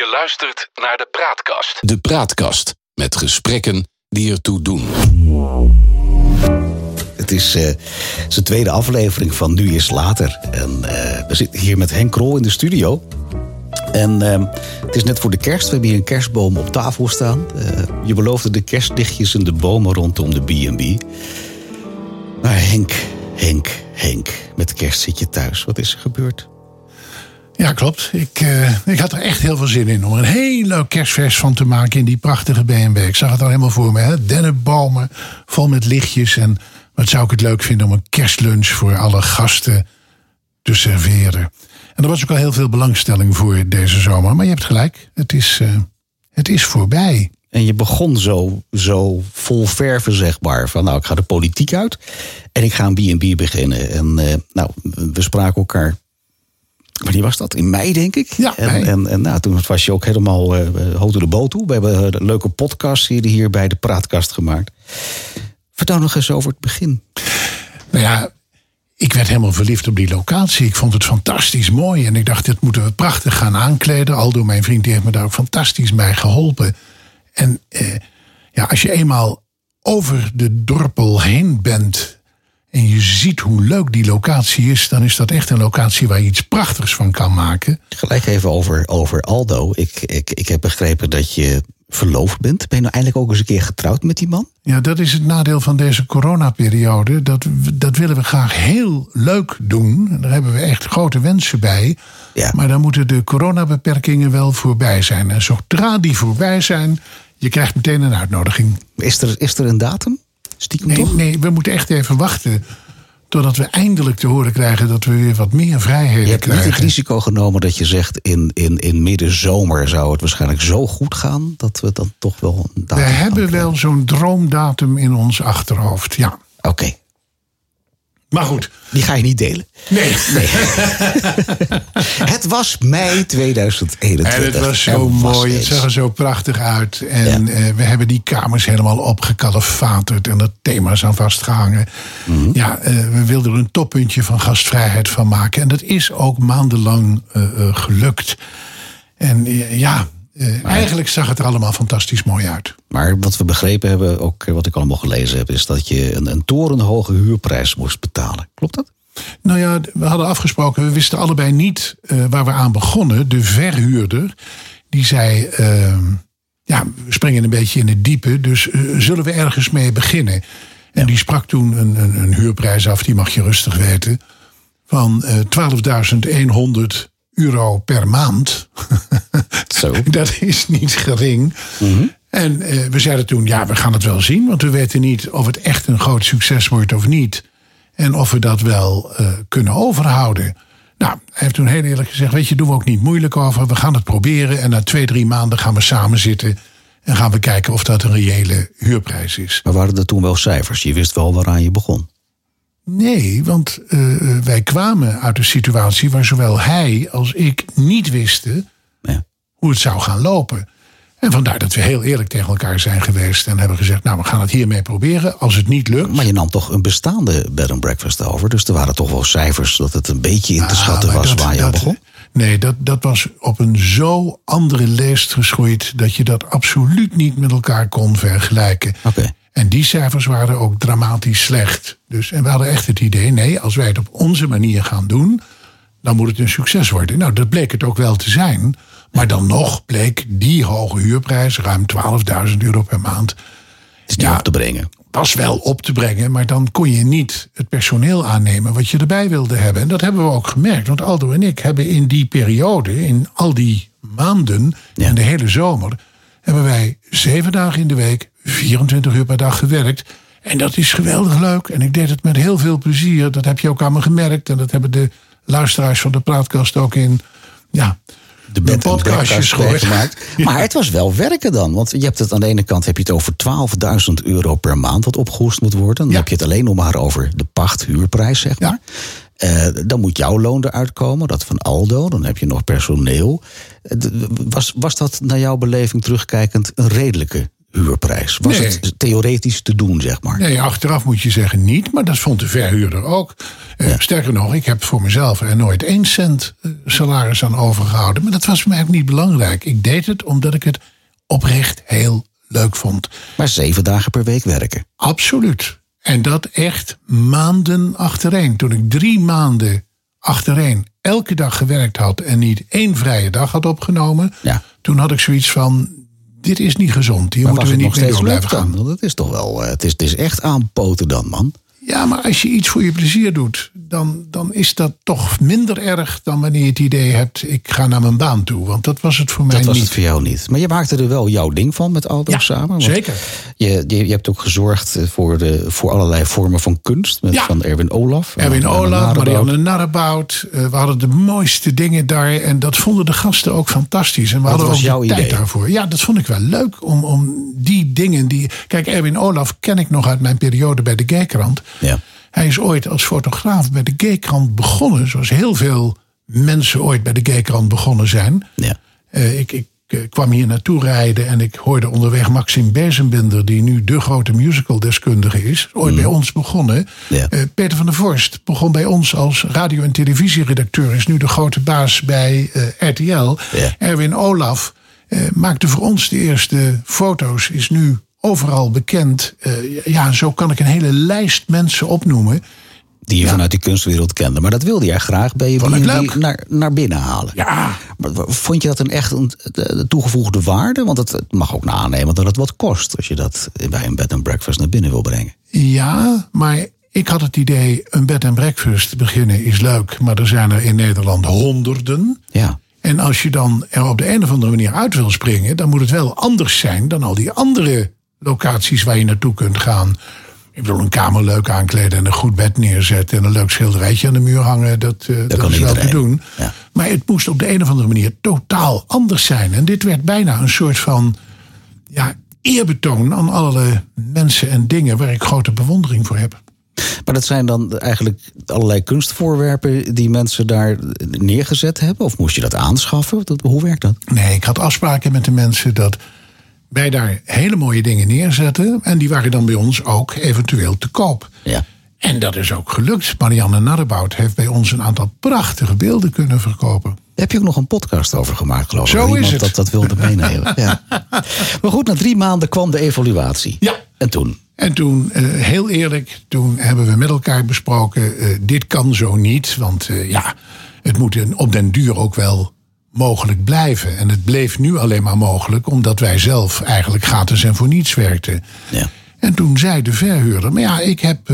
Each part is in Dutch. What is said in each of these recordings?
Je luistert naar De Praatkast. De Praatkast, met gesprekken die ertoe doen. Het is zijn tweede aflevering van Nu is Later. En we zitten hier met Henk Krol in de studio. En het is net voor de kerst. We hebben hier een kerstboom op tafel staan. Je beloofde de kerstlichtjes en de bomen rondom de B&B. Maar Henk, met kerst zit je thuis. Wat is er gebeurd? Ja, klopt. Ik had er echt heel veel zin in om een heel leuk kerstvers van te maken in die prachtige B&B. Ik zag het al helemaal voor me. Hè? Dennenbomen, vol met lichtjes. En wat zou ik het leuk vinden om een kerstlunch voor alle gasten te serveren. En er was ook al heel veel belangstelling voor deze zomer. Maar je hebt gelijk, het is voorbij. En je begon zo vol verven, zeg maar. Van ik ga de politiek uit en ik ga een B&B beginnen. En we spraken elkaar... Wanneer was dat? In mei, denk ik. Ja, en toen was je ook helemaal hoog door de boot toe. We hebben een leuke podcastserie hier bij De Praatkast gemaakt. Vertel nog eens over het begin. Nou ja, ik werd helemaal verliefd op die locatie. Ik vond het fantastisch mooi. En ik dacht, dit moeten we prachtig gaan aankleden. Aldo, mijn vriend, die heeft me daar ook fantastisch bij geholpen. En als je eenmaal over de dorpel heen bent... en je ziet hoe leuk die locatie is... dan is dat echt een locatie waar je iets prachtigs van kan maken. Gelijk even over Aldo. Ik heb begrepen dat je verloofd bent. Ben je nou eindelijk ook eens een keer getrouwd met die man? Ja, dat is het nadeel van deze coronaperiode. Dat willen we graag heel leuk doen. Daar hebben we echt grote wensen bij. Ja. Maar dan moeten de coronabeperkingen wel voorbij zijn. En zodra die voorbij zijn, je krijgt meteen een uitnodiging. Is er een datum? Nee, we moeten echt even wachten totdat we eindelijk te horen krijgen dat we weer wat meer vrijheden krijgen. Je hebt niet het risico genomen dat je zegt in middenzomer zou het waarschijnlijk zo goed gaan dat we dan toch wel een datum. We hebben wel zo'n droomdatum in ons achterhoofd, ja. Oké. Maar goed. Die ga je niet delen. Nee. Het was mei 2021. En het was zo mooi. Het zag er zo prachtig uit. En we hebben die kamers helemaal opgekalefaterd. En er thema's aan vastgehangen. Mm-hmm. Ja, we wilden er een toppuntje van gastvrijheid van maken. En dat is ook maandenlang gelukt. En eigenlijk zag het er allemaal fantastisch mooi uit. Maar wat we begrepen hebben, ook wat ik allemaal gelezen heb... is dat je een torenhoge huurprijs moest betalen. Klopt dat? Nou ja, we hadden afgesproken... we wisten allebei niet waar we aan begonnen. De verhuurder, die zei... we springen een beetje in het diepe... dus zullen we ergens mee beginnen? Ja. En die sprak toen een huurprijs af, die mag je rustig weten... van €12.100 per maand... Zo. Dat is niet gering. Mm-hmm. En we zeiden toen, we gaan het wel zien. Want we weten niet of het echt een groot succes wordt of niet. En of we dat wel kunnen overhouden. Nou, hij heeft toen heel eerlijk gezegd... doen we ook niet moeilijk over. We gaan het proberen. En na 2-3 maanden gaan we samen zitten. En gaan we kijken of dat een reële huurprijs is. Maar waren er toen wel cijfers? Je wist wel waaraan je begon. Nee, want wij kwamen uit een situatie... waar zowel hij als ik niet wisten... Ja. Hoe het zou gaan lopen. En vandaar dat we heel eerlijk tegen elkaar zijn geweest... en hebben gezegd, we gaan het hiermee proberen. Als het niet lukt... Maar je nam toch een bestaande bed and breakfast over? Dus er waren toch wel cijfers dat het een beetje in te schatten was waar je begon? Nee, dat was op een zo andere leest geschoeid... dat je dat absoluut niet met elkaar kon vergelijken. Okay. En die cijfers waren ook dramatisch slecht. Dus, en we hadden echt het idee, als wij het op onze manier gaan doen... dan moet het een succes worden. Nou, dat bleek het ook wel te zijn... Maar dan nog bleek die hoge huurprijs, ruim €12.000 per maand... Is niet op te brengen. Was wel op te brengen, maar dan kon je niet het personeel aannemen... wat je erbij wilde hebben. En dat hebben we ook gemerkt. Want Aldo en ik hebben in die periode, in al die maanden... en de hele zomer, hebben wij 7 dagen in de week... 24 uur per dag gewerkt. En dat is geweldig leuk. En ik deed het met heel veel plezier. Dat heb je ook aan me gemerkt. En dat hebben de luisteraars van De Praatkast ook in... De podcastjes gemaakt. Maar het was wel werken dan. Want je hebt het aan de ene kant heb je het over €12.000 per maand... wat opgehoest moet worden. Dan heb je het alleen nog maar over de pachthuurprijs, zeg maar. Dan moet jouw loon eruit komen, dat van Aldo. Dan heb je nog personeel. Was dat naar jouw beleving terugkijkend een redelijke verhuurprijs. Was het theoretisch te doen, zeg maar? Nee, achteraf moet je zeggen niet, maar dat vond de verhuurder ook. Sterker nog, ik heb voor mezelf er nooit 1 cent salaris aan overgehouden. Maar dat was mij ook niet belangrijk. Ik deed het omdat ik het oprecht heel leuk vond. Maar 7 dagen per week werken? Absoluut. En dat echt maanden achtereen. Toen ik 3 maanden achtereen elke dag gewerkt had en niet 1 vrije dag had opgenomen, toen had ik zoiets van, dit is niet gezond. Hier maar moeten we niet mee door blijven gaan. Dat is toch wel, het is echt aanpoten dan, man. Ja, maar als je iets voor je plezier doet, dan is dat toch minder erg dan wanneer je het idee hebt, ik ga naar mijn baan toe. Want dat was het voor mij niet. Dat was het voor jou niet. Maar je maakte er wel jouw ding van met Aldo samen. Want zeker. Je hebt ook gezorgd voor allerlei vormen van kunst. Van Erwin Olaf. Marianne Narabout. We hadden de mooiste dingen daar. En dat vonden de gasten ook fantastisch. En we hadden ook jouw tijd daarvoor. Ja, dat vond ik wel leuk. Om die dingen die... Kijk, Erwin Olaf ken ik nog uit mijn periode bij de Gaykrant. Ja. Hij is ooit als fotograaf bij de Gaykrant begonnen, zoals heel veel mensen ooit bij de Gaykrant begonnen zijn. Ja. Ik kwam hier naartoe rijden en ik hoorde onderweg Maxim Bezenbinder, die nu de grote musicaldeskundige is, ooit bij ons begonnen. Ja. Peter van der Vorst begon bij ons als radio- en televisieredacteur, is nu de grote baas bij RTL. Ja. Erwin Olaf maakte voor ons de eerste foto's, is nu overal bekend. Zo kan ik een hele lijst mensen opnoemen die je vanuit de kunstwereld kende. Maar dat wilde jij graag bij je naar binnen halen. Ja. Maar vond je dat echt een toegevoegde waarde? Want het mag ook aannemen dat het wat kost als je dat bij een bed and breakfast naar binnen wil brengen. Ja, maar ik had het idee, een bed and breakfast beginnen is leuk, maar er zijn er in Nederland honderden. Ja. En als je dan er op de een of andere manier uit wil springen, dan moet het wel anders zijn dan al die andere locaties waar je naartoe kunt gaan. Ik bedoel, een kamer leuk aankleden en een goed bed neerzetten en een leuk schilderijtje aan de muur hangen. Dat is wel te doen. Ja. Maar het moest op de een of andere manier totaal anders zijn. En dit werd bijna een soort van eerbetoon aan alle mensen en dingen waar ik grote bewondering voor heb. Maar dat zijn dan eigenlijk allerlei kunstvoorwerpen die mensen daar neergezet hebben? Of moest je dat aanschaffen? Hoe werkt dat? Nee, ik had afspraken met de mensen dat wij daar hele mooie dingen neerzetten. En die waren dan bij ons ook eventueel te koop. Ja. En dat is ook gelukt. Marianne Narabout heeft bij ons een aanantal prachtige beelden kunnen verkopen. Daar heb je ook nog een podcast over gemaakt, geloof ik. Zo is het. Dat wilde meenemen. Ja. Maar goed, na 3 maanden kwam de evaluatie. Ja. En toen? En toen, heel eerlijk, toen hebben we met elkaar besproken, dit kan zo niet. Want het moet op den duur ook wel mogelijk blijven. En het bleef nu alleen maar mogelijk omdat wij zelf eigenlijk gratis en voor niets werkten. Ja. En toen zei de verhuurder, maar ik heb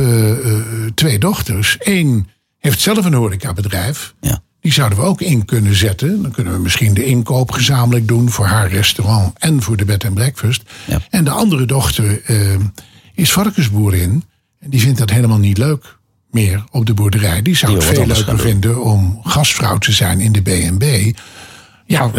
2 dochters. 1 heeft zelf een horecabedrijf. Ja. Die zouden we ook in kunnen zetten. Dan kunnen we misschien de inkoop gezamenlijk doen voor haar restaurant en voor de bed and breakfast. Ja. En de andere dochter is varkensboerin. En die vindt dat helemaal niet leuk meer op de boerderij. Die zou het veel leuker vinden om gastvrouw te zijn in de B&B. Ja,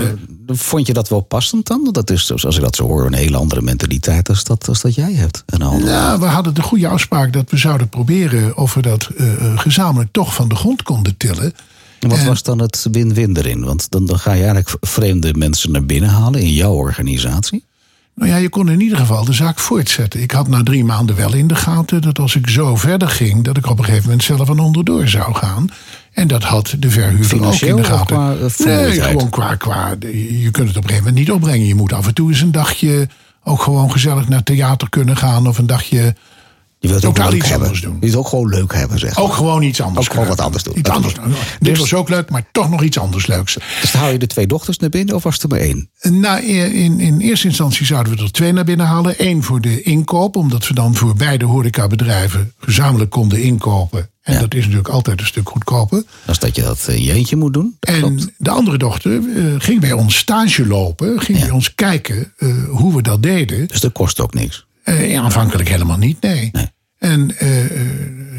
vond je dat wel passend dan? Dat is, zoals ik dat zo hoor, een hele andere mentaliteit als dat jij hebt. We hadden de goede afspraak dat we zouden proberen of we dat gezamenlijk toch van de grond konden tillen. En wat was dan het win-win erin? Want dan ga je eigenlijk vreemde mensen naar binnen halen in jouw organisatie. Nou ja, je kon in ieder geval de zaak voortzetten. Ik had na 3 maanden wel in de gaten dat als ik zo verder ging, dat ik op een gegeven moment zelf aan onderdoor zou gaan. En dat had de verhuurder ook in de gaten. Nee, gewoon qua. Je kunt het op een gegeven moment niet opbrengen. Je moet af en toe eens een dagje ook gewoon gezellig naar theater kunnen gaan. Of een dagje. Je wilt ook iets anders doen. Je wilt ook gewoon leuk hebben, zeg. Ook gewoon iets anders. Ook gewoon wat anders doen. Iets anders doen. Dit was ook leuk, maar toch nog iets anders leuks. Dus hou je de 2 dochters naar binnen of was er maar 1? Nou, in eerste instantie zouden we er 2 naar binnen halen. 1 voor de inkoop, omdat we dan voor beide horecabedrijven gezamenlijk konden inkopen. En dat is natuurlijk altijd een stuk goedkoper. Als dat je dat in je eentje moet doen. En klopt. De andere dochter ging bij ons stage lopen. Ging bij ons kijken hoe we dat deden. Dus dat kost ook niks. Aanvankelijk helemaal niet, nee. En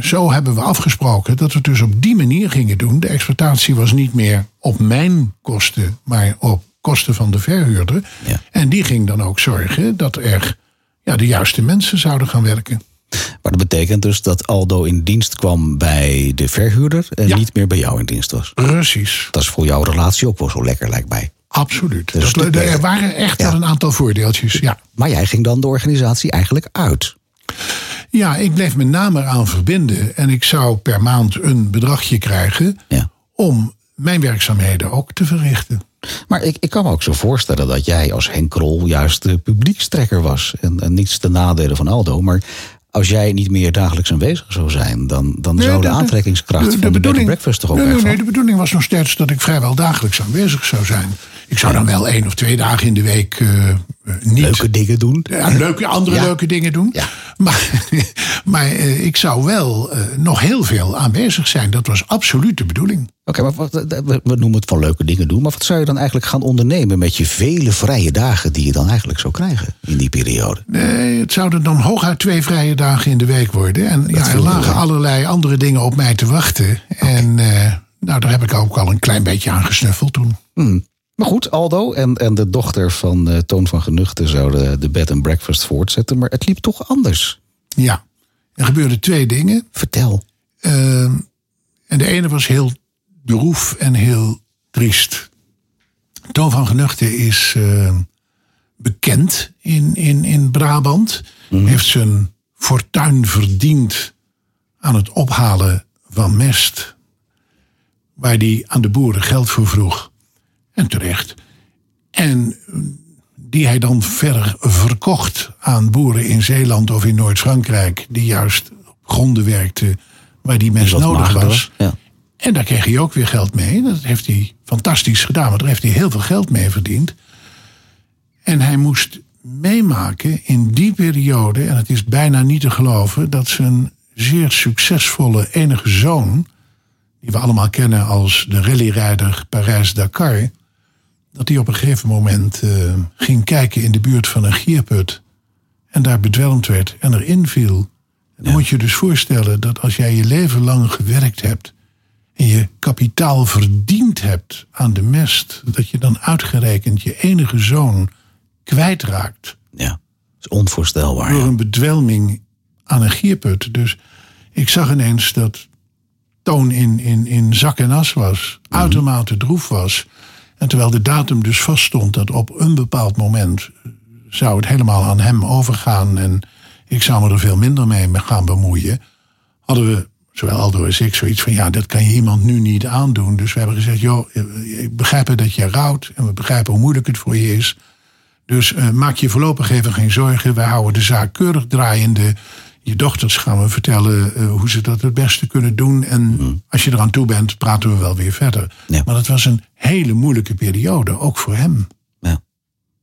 zo hebben we afgesproken dat we het dus op die manier gingen doen. De exploitatie was niet meer op mijn kosten, maar op kosten van de verhuurder. Ja. En die ging dan ook zorgen dat er de juiste mensen zouden gaan werken. Maar dat betekent dus dat Aldo in dienst kwam bij de verhuurder en niet meer bij jou in dienst was. Precies. Dat is voor jouw relatie ook wel zo lekker, lijkt mij. Absoluut. Dus er waren echt wel een aantal voordeeltjes. Ja. Maar jij ging dan de organisatie eigenlijk uit. Ja, ik bleef mijn naam eraan verbinden. En ik zou per maand een bedragje krijgen om mijn werkzaamheden ook te verrichten. Maar ik kan me ook zo voorstellen dat jij als Henk Krol juist de publiekstrekker was. En niets ten nadele van Aldo, maar als jij niet meer dagelijks aanwezig zou zijn, zou de aantrekkingskracht van de bed and breakfast toch ook wegvallen? Nee, de bedoeling was nog steeds dat ik vrijwel dagelijks aanwezig zou zijn. Ik zou dan wel 1 of 2 dagen in de week niet... Leuke dingen doen. Leuke dingen doen. Ja. Maar ik zou wel nog heel veel aanwezig zijn. Dat was absoluut de bedoeling. Oké, maar we noemen het van leuke dingen doen. Maar wat zou je dan eigenlijk gaan ondernemen met je vele vrije dagen die je dan eigenlijk zou krijgen in die periode? Nee, het zouden dan hooguit 2 vrije dagen in de week worden. En er lagen allerlei andere dingen op mij te wachten. Okay. En daar heb ik ook al een klein beetje aan gesnuffeld toen. Maar goed, Aldo en de dochter van Toon van Genugten zouden de bed and breakfast voortzetten. Maar het liep toch anders. Ja, er gebeurden 2 dingen. Vertel. En de ene was heel droef en heel triest. Toon van Genugten is bekend in Brabant. Heeft zijn fortuin verdiend aan het ophalen van mest. Waar hij aan de boeren geld voor vroeg. En terecht. En die hij dan verder verkocht aan boeren in Zeeland of in Noord-Frankrijk. Die juist op gronden werkten waar die mest nodig was. Ja. En daar kreeg hij ook weer geld mee. Dat heeft hij fantastisch gedaan. Want daar heeft hij heel veel geld mee verdiend. En hij moest meemaken in die periode. En het is bijna niet te geloven. Dat zijn zeer succesvolle enige zoon. Die we allemaal kennen als de rallyrijder Parijs-Dakar. Dat hij op een gegeven moment ging kijken in de buurt van een gierput. En daar bedwelmd werd en erin viel. En dan moet je dus voorstellen dat als jij je leven lang gewerkt hebt. En je kapitaal verdiend hebt aan de mest. Dat je dan uitgerekend je enige zoon kwijtraakt. Ja, dat is onvoorstelbaar. Door een bedwelming aan een gierput. Dus ik zag ineens dat Toon in zak en as was. Uitermate droef was. En terwijl de datum dus vaststond dat op een bepaald moment zou het helemaal aan hem overgaan en ik zou me er veel minder mee gaan bemoeien, hadden we, zowel Aldo als ik, zoiets van dat kan je iemand nu niet aandoen. Dus we hebben gezegd, joh, ik begrijp dat je rouwt en we begrijpen hoe moeilijk het voor je is. Dus maak je voorlopig even geen zorgen. Wij houden de zaak keurig draaiende. Je dochters gaan we vertellen hoe ze dat het beste kunnen doen. En als je eraan toe bent, praten we wel weer verder. Ja. Maar dat was een hele moeilijke periode, ook voor hem. Ja.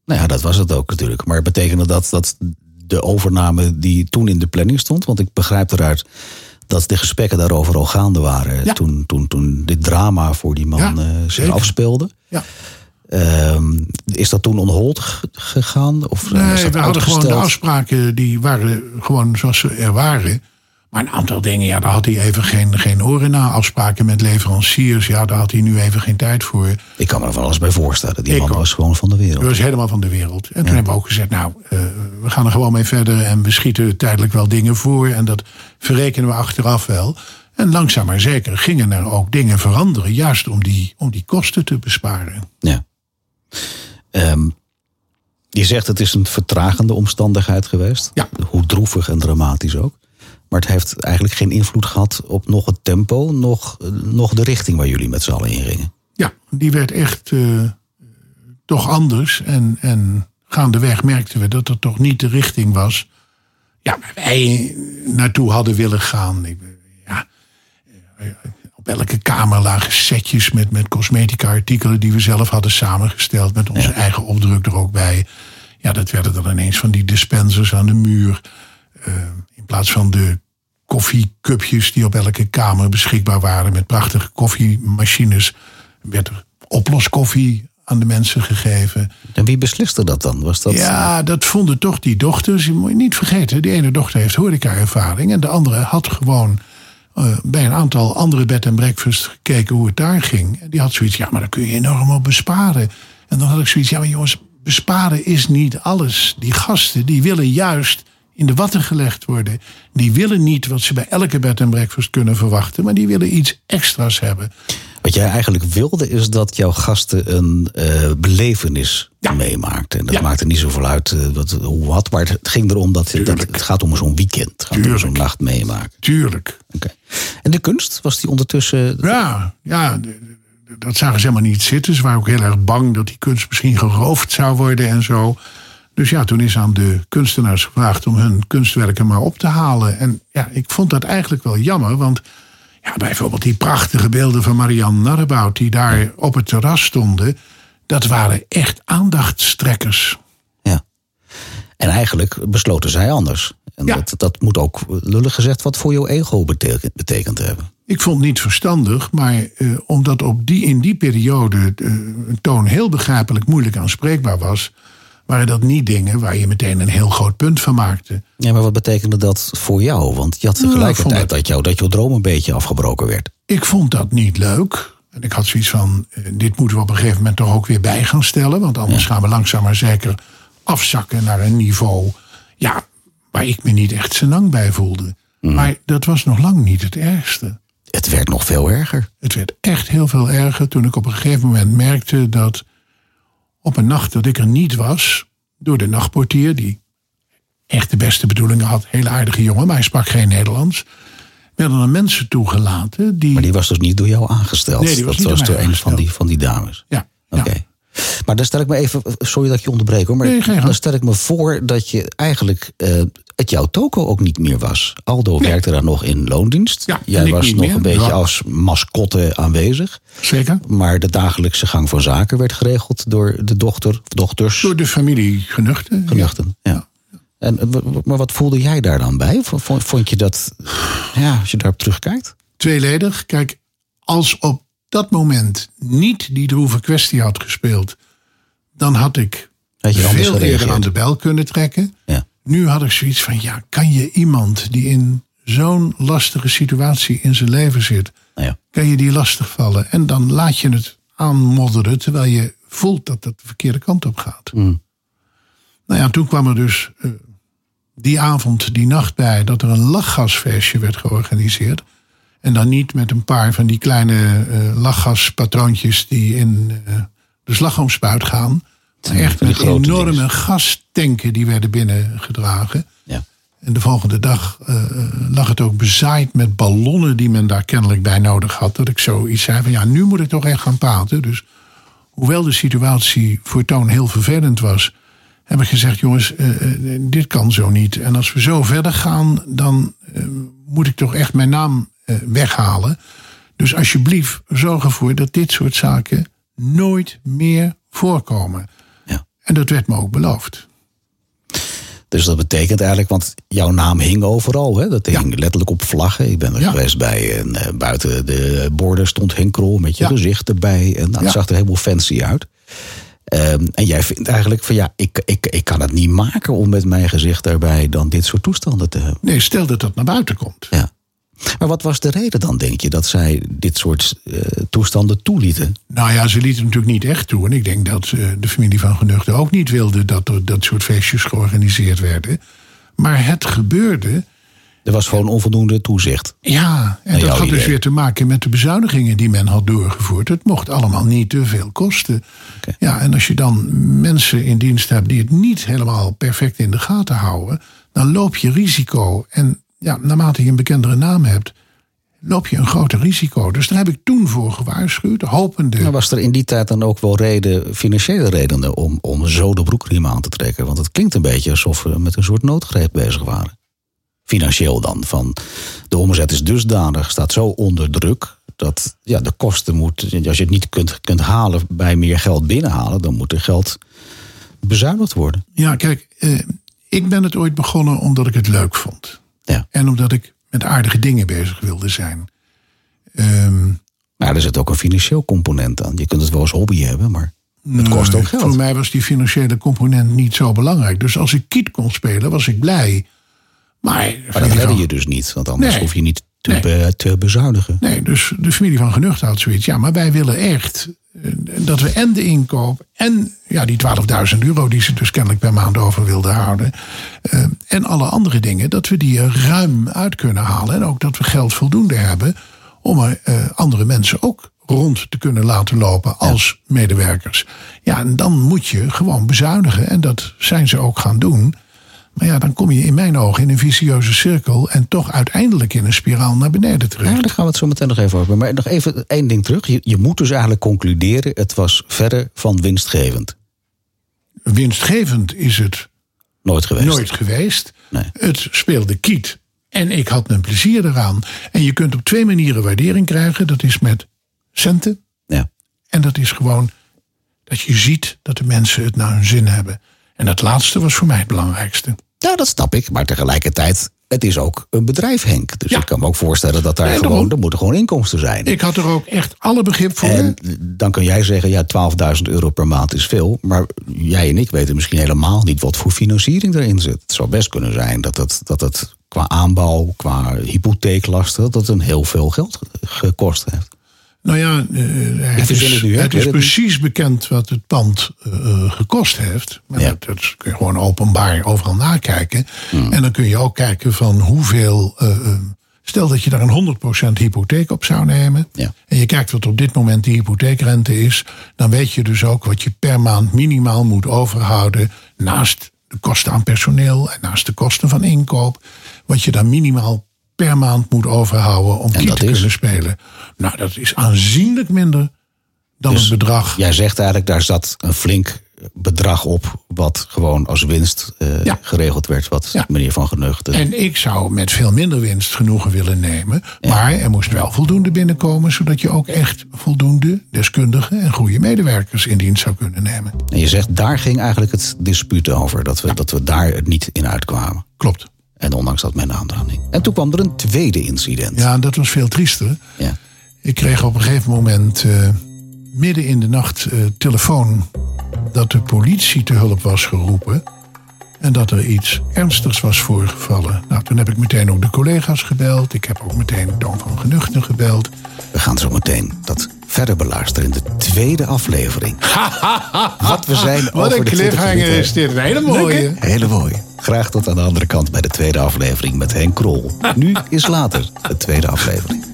Nou ja, dat was het ook natuurlijk. Maar betekende dat de overname die toen in de planning stond? Want ik begrijp eruit dat de gesprekken daarover al gaande waren. Ja. Toen dit drama voor die man zich afspeelde. Ja. Is dat toen on hold gegaan? Of nee, we hadden gewoon de afspraken, die waren gewoon zoals ze er waren. Maar een aantal dingen, daar had hij even geen oren na. Afspraken met leveranciers, daar had hij nu even geen tijd voor. Ik kan me er van alles bij voorstellen. Die man was gewoon van de wereld. Hij was helemaal van de wereld. En toen hebben we ook gezegd, we gaan er gewoon mee verder en we schieten tijdelijk wel dingen voor. En dat verrekenen we achteraf wel. En langzaam maar zeker gingen er ook dingen veranderen. Juist om die kosten te besparen. Ja. Je zegt het is een vertragende omstandigheid geweest. Ja. Hoe droevig en dramatisch ook. Maar het heeft eigenlijk geen invloed gehad op nog het tempo, nog de richting waar jullie met z'n allen in gingen. Ja, die werd echt toch anders. En gaandeweg merkten we dat toch niet de richting was waar wij naartoe hadden willen gaan. Op elke kamer lagen setjes met cosmetica-artikelen die we zelf hadden samengesteld. Met onze eigen opdruk er ook bij. Ja, dat werden dan ineens van die dispensers aan de muur. In plaats van de koffiecupjes die op elke kamer beschikbaar waren. Met prachtige koffiemachines. Werd er oploskoffie aan de mensen gegeven. En wie besliste dat dan? Was dat... Ja, dat vonden toch die dochters. Je moet niet vergeten, de ene dochter heeft horeca-ervaring. En de andere had gewoon bij een aantal andere bed and breakfast gekeken hoe het daar ging. En die had zoiets, maar daar kun je enorm op besparen. En dan had ik zoiets, maar jongens, besparen is niet alles. Die gasten, die willen juist in de watten gelegd worden. Die willen niet wat ze bij elke bed and breakfast kunnen verwachten, maar die willen iets extra's hebben. Wat jij eigenlijk wilde is dat jouw gasten een belevenis meemaakten. En dat maakte niet zoveel uit hoe wat. Maar het ging erom dat het gaat om zo'n weekend. Het gaat om zo'n nacht meemaken. Tuurlijk. Okay. En de kunst, was die ondertussen... Ja, dat zagen ze helemaal niet zitten. Ze waren ook heel erg bang dat die kunst misschien geroofd zou worden en zo. Dus ja, toen is aan de kunstenaars gevraagd om hun kunstwerken maar op te halen. En ja, ik vond dat eigenlijk wel jammer, want... Ja, bijvoorbeeld die prachtige beelden van Marianne Narabout... die daar op het terras stonden. Dat waren echt aandachtstrekkers. Ja. En eigenlijk besloten zij anders. En dat moet ook, lullig gezegd, wat voor jouw ego betekend hebben. Ik vond het niet verstandig, maar omdat in die periode... Toon heel begrijpelijk moeilijk aanspreekbaar was... waren dat niet dingen waar je meteen een heel groot punt van maakte. Ja, maar wat betekende dat voor jou? Want je had tegelijkertijd dat jouw droom een beetje afgebroken werd. Ik vond dat niet leuk. En ik had zoiets van, dit moeten we op een gegeven moment toch ook weer bij gaan stellen. Want anders gaan we langzaam maar zeker afzakken naar een niveau... Ja, waar ik me niet echt senang bij voelde. Maar dat was nog lang niet het ergste. Het werd nog veel erger. Het werd echt heel veel erger toen ik op een gegeven moment merkte dat... Op een nacht dat ik er niet was, door de nachtportier... die echt de beste bedoelingen had, hele aardige jongen... maar hij sprak geen Nederlands... werden er mensen toegelaten die... Maar die was dus niet door jou aangesteld? Nee, die was dat niet was door een van die dames? Ja. Okay. Ja. Maar dan stel ik me even... Sorry dat ik je onderbreek, hoor, maar dan stel ik me voor... dat je eigenlijk het jouw toko ook niet meer was. Aldo werkte daar nog in loondienst. Ja, jij was nog een beetje als mascotte aanwezig. Zeker. Maar de dagelijkse gang van zaken werd geregeld door de dochters. Door de familie Genugten. Ja. Maar wat voelde jij daar dan bij? Vond je dat, als je daarop terugkijkt? Tweeledig. Kijk, als op dat moment niet die droeve kwestie had gespeeld... dan had ik veel eerder aan de bel kunnen trekken. Ja. Nu had ik zoiets van, kan je iemand die in zo'n lastige situatie in zijn leven zit... kan je die lastigvallen? En dan laat je het aanmodderen terwijl je voelt dat dat de verkeerde kant op gaat. Mm. Nou ja, toen kwam er dus die avond, die nacht bij... dat er een lachgasfeestje werd georganiseerd. En dan niet met een paar van die kleine lachgaspatroontjes... die in de slagroomspuit gaan... Echt met enorme gastanken die werden binnengedragen. Ja. En de volgende dag lag het ook bezaaid met ballonnen... die men daar kennelijk bij nodig had. Dat ik zoiets zei van, nu moet ik toch echt gaan praten. Dus hoewel de situatie voor Toon heel vervelend was... heb ik gezegd, jongens, dit kan zo niet. En als we zo verder gaan, dan moet ik toch echt mijn naam weghalen. Dus alsjeblieft, zorg ervoor dat dit soort zaken nooit meer voorkomen. En dat werd me ook beloofd. Dus dat betekent eigenlijk, want jouw naam hing overal. Hè? Dat hing letterlijk op vlaggen. Ik ben er geweest bij en buiten de borden stond Henk Krol met je gezicht erbij. En dat zag er helemaal fancy uit. En jij vindt eigenlijk van ik kan het niet maken om met mijn gezicht daarbij dan dit soort toestanden te hebben. Nee, stel dat dat naar buiten komt. Ja. Maar wat was de reden dan, denk je, dat zij dit soort toestanden toelieten? Nou ja, ze lieten het natuurlijk niet echt toe. En ik denk dat de familie van Genugten ook niet wilde... dat er dat soort feestjes georganiseerd werden. Maar het gebeurde... Er was gewoon onvoldoende toezicht. Ja, en dat had dus weer te maken met de bezuinigingen die men had doorgevoerd. Het mocht allemaal niet te veel kosten. Okay. Ja, en als je dan mensen in dienst hebt die het niet helemaal perfect in de gaten houden... dan loop je risico en... Ja, naarmate je een bekendere naam hebt, loop je een groter risico. Dus daar heb ik toen voor gewaarschuwd, hopende... Nou, was er in die tijd dan ook wel financiële redenen om zo de broekriem aan te trekken? Want het klinkt een beetje alsof we met een soort noodgreep bezig waren. Financieel dan, van de omzet is dusdanig, staat zo onder druk... dat de kosten als je het niet kunt halen, bij meer geld binnenhalen... dan moet er geld bezuinigd worden. Ja, kijk, ik ben het ooit begonnen omdat ik het leuk vond... Ja. En omdat ik met aardige dingen bezig wilde zijn. Maar er zit ook een financieel component aan. Je kunt het wel als hobby hebben, maar het kost ook geld. Voor mij was die financiële component niet zo belangrijk. Dus als ik kiet kon spelen, was ik blij. Maar dat heb je dus niet, want anders hoef je niet te bezuinigen. Nee, dus de familie van Genugten had zoiets. Ja, maar wij willen echt dat we en de inkoop... en die €12.000 die ze dus kennelijk per maand over wilden houden... en alle andere dingen, dat we die er ruim uit kunnen halen... en ook dat we geld voldoende hebben om er andere mensen ook rond te kunnen laten lopen als medewerkers. Ja, en dan moet je gewoon bezuinigen. En dat zijn ze ook gaan doen. Maar ja, dan kom je in mijn ogen in een vicieuze cirkel en toch uiteindelijk in een spiraal naar beneden terecht. Ja, daar gaan we het zo meteen nog even over hebben. Maar nog even één ding terug. Je moet dus eigenlijk concluderen, het was verre van winstgevend. Winstgevend is het nooit geweest. Nee. Het speelde kiet. En ik had mijn plezier eraan. En je kunt op twee manieren waardering krijgen. Dat is met centen. Ja. En dat is gewoon dat je ziet dat de mensen het naar hun zin hebben. En dat laatste was voor mij het belangrijkste. Ja, dat snap ik. Maar tegelijkertijd, het is ook een bedrijf, Henk. Dus ik kan me ook voorstellen dat daar er moeten gewoon inkomsten zijn. Ik had er ook echt alle begrip voor. En dan kan jij zeggen, ja, €12.000 per maand is veel. Maar jij en ik weten misschien helemaal niet wat voor financiering erin zit. Het zou best kunnen zijn dat het qua aanbouw, qua hypotheeklasten, dat het een heel veel geld gekost heeft. Nou ja, het is precies bekend wat het pand gekost heeft. Maar dat kun je gewoon openbaar overal nakijken. Hmm. En dan kun je ook kijken van hoeveel... Stel dat je daar een 100% hypotheek op zou nemen. Ja. En je kijkt wat op dit moment de hypotheekrente is. Dan weet je dus ook wat je per maand minimaal moet overhouden. Naast de kosten aan personeel en naast de kosten van inkoop. Wat je dan minimaal per maand moet overhouden om kiet te kunnen spelen. Nou, dat is aanzienlijk minder dan dus het bedrag. Jij zegt eigenlijk, daar zat een flink bedrag op wat gewoon als winst geregeld werd, wat meneer Van Genugten. En ik zou met veel minder winst genoegen willen nemen. Ja. Maar er moest wel voldoende binnenkomen, zodat je ook echt voldoende deskundige en goede medewerkers in dienst zou kunnen nemen. En je zegt, daar ging eigenlijk het dispuut over, dat we daar het niet in uitkwamen. Klopt. En ondanks dat mijn aandraging. En toen kwam er een tweede incident. Ja, dat was veel triester. Ja. Ik kreeg op een gegeven moment midden in de nacht telefoon dat de politie te hulp was geroepen en dat er iets ernstigs was voorgevallen. Nou, toen heb ik meteen ook de collega's gebeld. Ik heb ook meteen Toon van Genugten gebeld. We gaan zo meteen dat verder beluisteren in de tweede aflevering. Wat we zijn over de... Wat een cliffhanger is dit. Een hele mooie. Lekker. Hele mooie. Graag tot aan de andere kant bij de tweede aflevering met Henk Krol. Nu is later de tweede aflevering.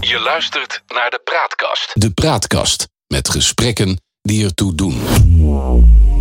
Je luistert naar De Praatkast. De Praatkast, met gesprekken die ertoe doen.